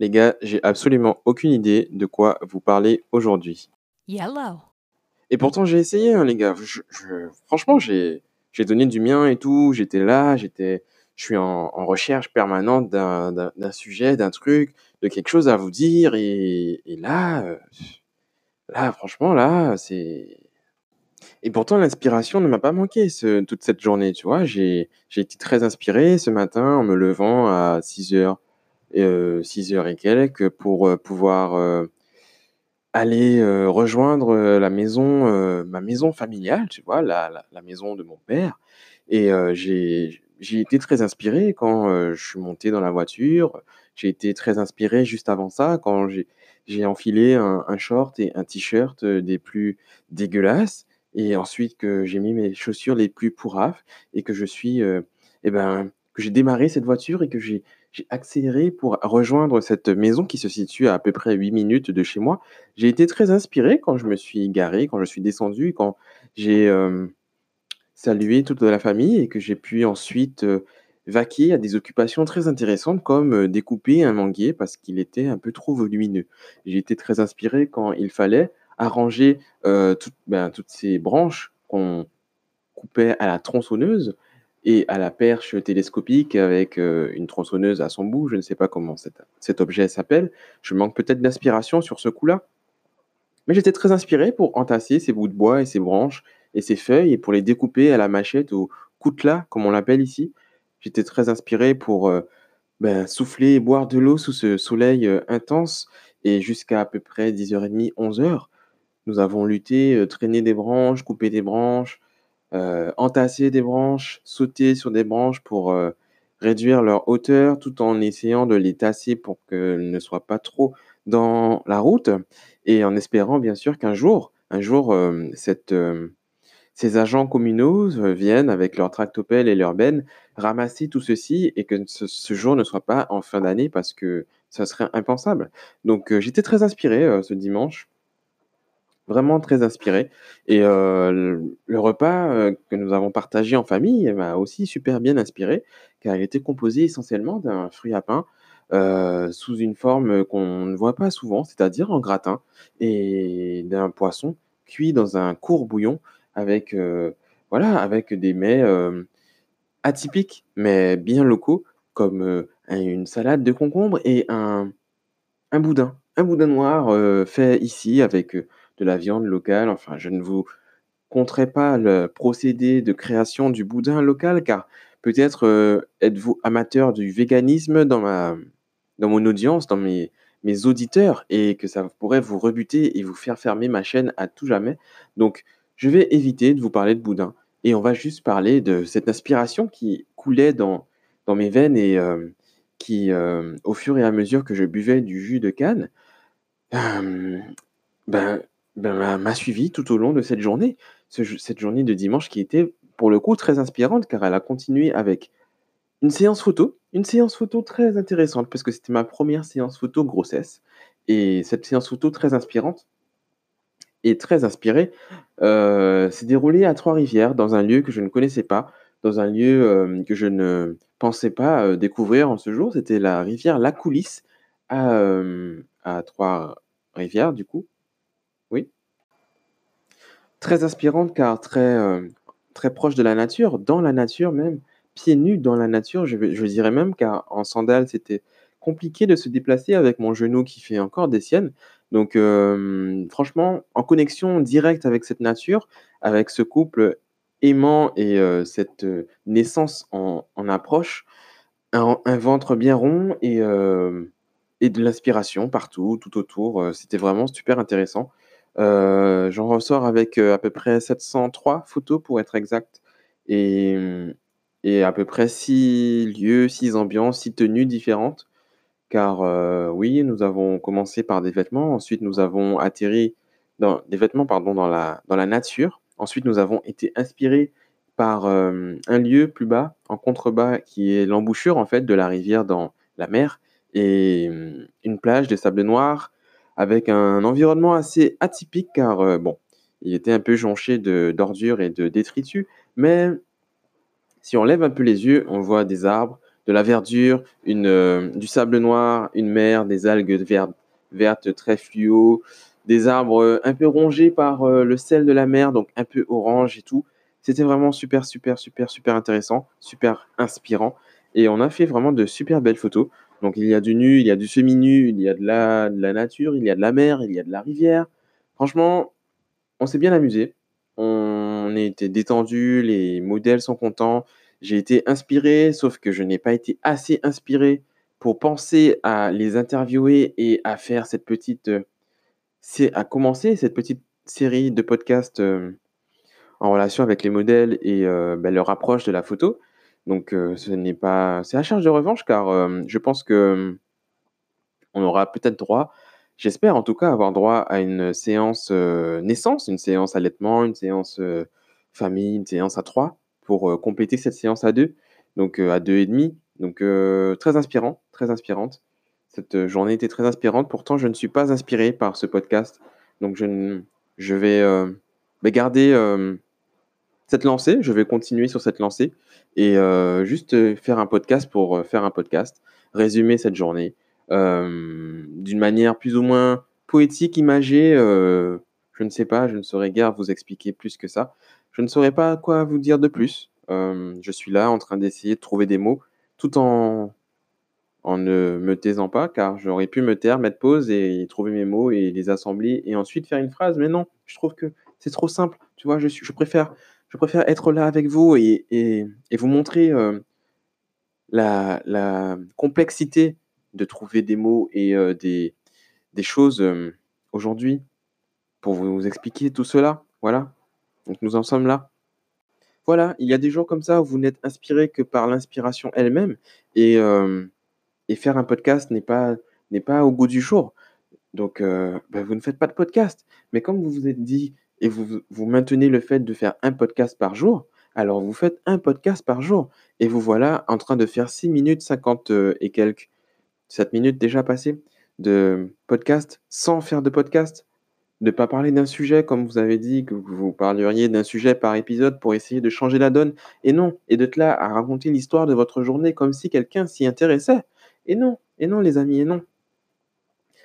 Les gars, j'ai absolument aucune idée de quoi vous parlez aujourd'hui. Yellow. Et pourtant, j'ai essayé, hein, les gars. Franchement, j'ai donné du mien et tout. J'étais là, je suis en recherche permanente d'un sujet, d'un truc, de quelque chose à vous dire. Et là, franchement, là, c'est... Et pourtant, l'inspiration ne m'a pas manqué toute cette journée, tu vois. J'ai été très inspiré ce matin en me levant à 6 heures et quelques pour pouvoir aller rejoindre ma maison familiale, tu vois, la maison de mon père. Et j'ai été très inspiré quand je suis monté dans la voiture. J'ai été très inspiré juste avant ça, quand j'ai enfilé un short et un t-shirt des plus dégueulasses. Et ensuite que j'ai mis mes chaussures les plus pourraves et que que j'ai démarré cette voiture et que j'ai accéléré pour rejoindre cette maison qui se situe à peu près 8 minutes de chez moi. J'ai été très inspiré quand je me suis garé, quand je suis descendu, quand j'ai salué toute la famille et que j'ai pu ensuite vaquer à des occupations très intéressantes comme découper un manguier parce qu'il était un peu trop volumineux. J'ai été très inspiré quand il fallait arranger toutes ces branches qu'on coupait à la tronçonneuse et à la perche télescopique avec une tronçonneuse à son bout. Je ne sais pas comment cet objet s'appelle. Je manque peut-être d'inspiration sur ce coup-là. Mais j'étais très inspiré pour entasser ces bouts de bois et ces branches et ces feuilles et pour les découper à la machette, au coutelas, comme on l'appelle ici. J'étais très inspiré pour souffler et boire de l'eau sous ce soleil intense. Et jusqu'à à peu près 10h30, 11h, nous avons lutté, traîné des branches, coupé des branches, entassé des branches, sauté sur des branches pour réduire leur hauteur tout en essayant de les tasser pour qu'elles ne soient pas trop dans la route et en espérant bien sûr qu'un jour, ces agents communaux viennent avec leurs tractopelles et leurs bennes ramasser tout ceci et que ce jour ne soit pas en fin d'année parce que ça serait impensable. Donc j'étais très inspiré ce dimanche. Vraiment très inspiré. Et le repas que nous avons partagé en famille m'a aussi super bien inspiré, car il était composé essentiellement d'un fruit à pain sous une forme qu'on ne voit pas souvent, c'est-à-dire en gratin, et d'un poisson cuit dans un court bouillon avec des mets atypiques, mais bien locaux, comme une salade de concombre et un boudin. Un boudin noir fait ici avec... de la viande locale. Enfin, je ne vous conterai pas le procédé de création du boudin local, car peut-être êtes-vous amateur du véganisme dans mon audience, dans mes auditeurs, et que ça pourrait vous rebuter et vous faire fermer ma chaîne à tout jamais. Donc, je vais éviter de vous parler de boudin, et on va juste parler de cette inspiration qui coulait dans mes veines et qui, au fur et à mesure que je buvais du jus de canne, m'a suivi tout au long de cette journée. Cette journée de dimanche qui était, pour le coup, très inspirante, car elle a continué avec une séance photo très intéressante, parce que c'était ma première séance photo grossesse. Et cette séance photo très inspirante et très inspirée s'est déroulée à Trois-Rivières, dans un lieu que je ne connaissais pas, dans un lieu que je ne pensais pas découvrir en ce jour. C'était la rivière La Coulisse à Trois-Rivières, du coup. Très inspirante car très proche de la nature, dans la nature même, pieds nus dans la nature, je dirais même, car en sandales c'était compliqué de se déplacer avec mon genou qui fait encore des siennes. Donc franchement, en connexion directe avec cette nature, avec ce couple aimant et cette naissance en approche, un ventre bien rond et de l'inspiration partout, tout autour, c'était vraiment super intéressant. J'en ressors avec à peu près 703 photos pour être exact et à peu près 6 lieux, 6 ambiances, 6 tenues différentes, car oui, nous avons commencé par des vêtements, ensuite nous avons atterri dans la nature, ensuite nous avons été inspirés par un lieu plus bas, en contrebas, qui est l'embouchure en fait de la rivière dans la mer et une plage de sable noir avec un environnement assez atypique, car il était un peu jonché d'ordures et de détritus, mais si on lève un peu les yeux, on voit des arbres, de la verdure, du sable noir, une mer, des algues vertes très fluo, des arbres un peu rongés par le sel de la mer, donc un peu orange et tout. C'était vraiment super intéressant, super inspirant. Et on a fait vraiment de super belles photos. Donc il y a du nu, il y a du semi-nu, il y a de la nature, il y a de la mer, il y a de la rivière. Franchement, on s'est bien amusé. On était détendu, les modèles sont contents. J'ai été inspiré, sauf que je n'ai pas été assez inspiré pour penser à les interviewer et à faire cette petite... C'est à commencer cette petite série de podcasts en relation avec les modèles et leur approche de la photo. Donc, ce n'est pas... C'est à charge de revanche, car je pense que on aura peut-être droit, j'espère en tout cas, avoir droit à une séance naissance, une séance allaitement, une séance famille, une séance à 3, pour compléter cette séance à 2, donc à 2,5. Donc, très inspirant, très inspirante. Cette journée était très inspirante. Pourtant, je ne suis pas inspiré par ce podcast. Donc, je vais garder cette lancée. Je vais continuer sur cette lancée et juste faire un podcast pour faire un podcast. Résumer cette journée d'une manière plus ou moins poétique, imagée. Je ne sais pas, je ne saurais guère vous expliquer plus que ça. Je ne saurais pas quoi vous dire de plus. Je suis là en train d'essayer de trouver des mots tout en ne me taisant pas, car j'aurais pu me taire, mettre pause et trouver mes mots et les assembler et ensuite faire une phrase. Mais non, je trouve que c'est trop simple. Tu vois, je préfère être là avec vous et vous montrer la complexité de trouver des mots et des choses aujourd'hui pour vous expliquer tout cela. Voilà, donc nous en sommes là. Voilà, il y a des jours comme ça où vous n'êtes inspiré que par l'inspiration elle-même et faire un podcast n'est pas au goût du jour. Donc, vous ne faites pas de podcast. Mais comme vous vous êtes dit et vous maintenez le fait de faire un podcast par jour, alors vous faites un podcast par jour. Et vous voilà en train de faire 6 minutes 50 et quelques, 7 minutes déjà passées de podcast sans faire de podcast. De ne pas parler d'un sujet, comme vous avez dit, que vous parleriez d'un sujet par épisode pour essayer de changer la donne. Et non, et d'être là à raconter l'histoire de votre journée comme si quelqu'un s'y intéressait. Et non les amis, et non.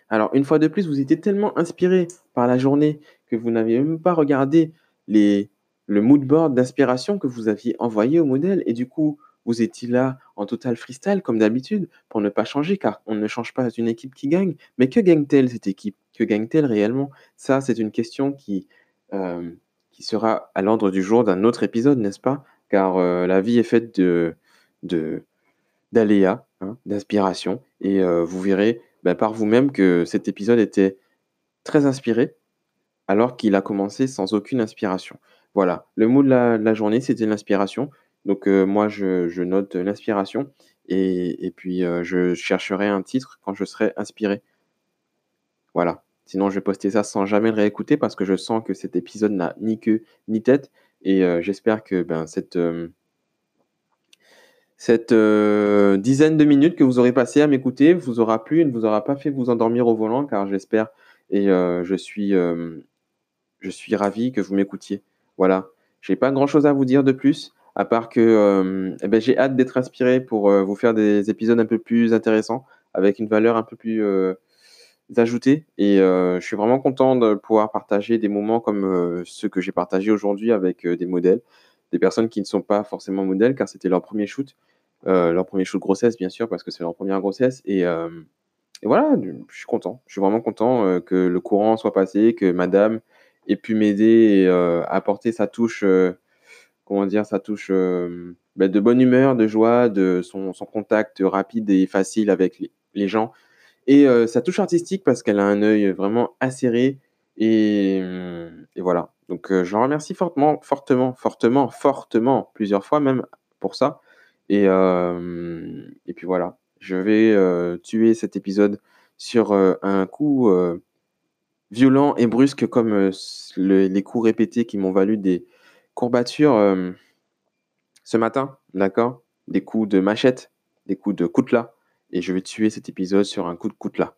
Alors une fois de plus, vous étiez tellement inspiré par la journée que vous n'aviez même pas regardé le mood board d'inspiration que vous aviez envoyé au modèle. Et du coup, vous étiez là en total freestyle comme d'habitude pour ne pas changer, car on ne change pas une équipe qui gagne. Mais que gagne-t-elle cette équipe? Que gagne-t-elle réellement? Ça, c'est une question qui sera à l'ordre du jour d'un autre épisode, n'est-ce pas? Car la vie est faite d'aléas. D'inspiration, et vous verrez par vous-même que cet épisode était très inspiré alors qu'il a commencé sans aucune inspiration. Voilà, le mot de la journée, c'était l'inspiration. Donc moi je note l'inspiration et puis je chercherai un titre quand je serai inspiré. Voilà, sinon je vais poster ça sans jamais le réécouter parce que je sens que cet épisode n'a ni queue ni tête et j'espère que cette dizaine de minutes que vous aurez passé à m'écouter vous aura plu et ne vous aura pas fait vous endormir au volant, car j'espère et je suis ravi que vous m'écoutiez. Voilà, j'ai pas grand chose à vous dire de plus, à part que j'ai hâte d'être inspiré pour vous faire des épisodes un peu plus intéressants, avec une valeur un peu plus ajoutée. Et je suis vraiment content de pouvoir partager des moments comme ceux que j'ai partagés aujourd'hui avec des modèles. Des personnes qui ne sont pas forcément modèles, car c'était leur premier shoot grossesse, bien sûr, parce que c'est leur première grossesse. Et voilà, je suis content. Je suis vraiment content que le courant soit passé, que madame ait pu m'aider et apporter sa touche, de bonne humeur, de joie, de son contact rapide et facile avec les gens. Et sa touche artistique, parce qu'elle a un œil vraiment acéré. Et voilà. Donc, je la remercie fortement, plusieurs fois même pour ça. Et puis voilà, je vais tuer cet épisode sur un coup violent et brusque comme les coups répétés qui m'ont valu des courbatures ce matin, d'accord? Des coups de machette, des coups de coutelas. Et je vais tuer cet épisode sur un coup de coutelas.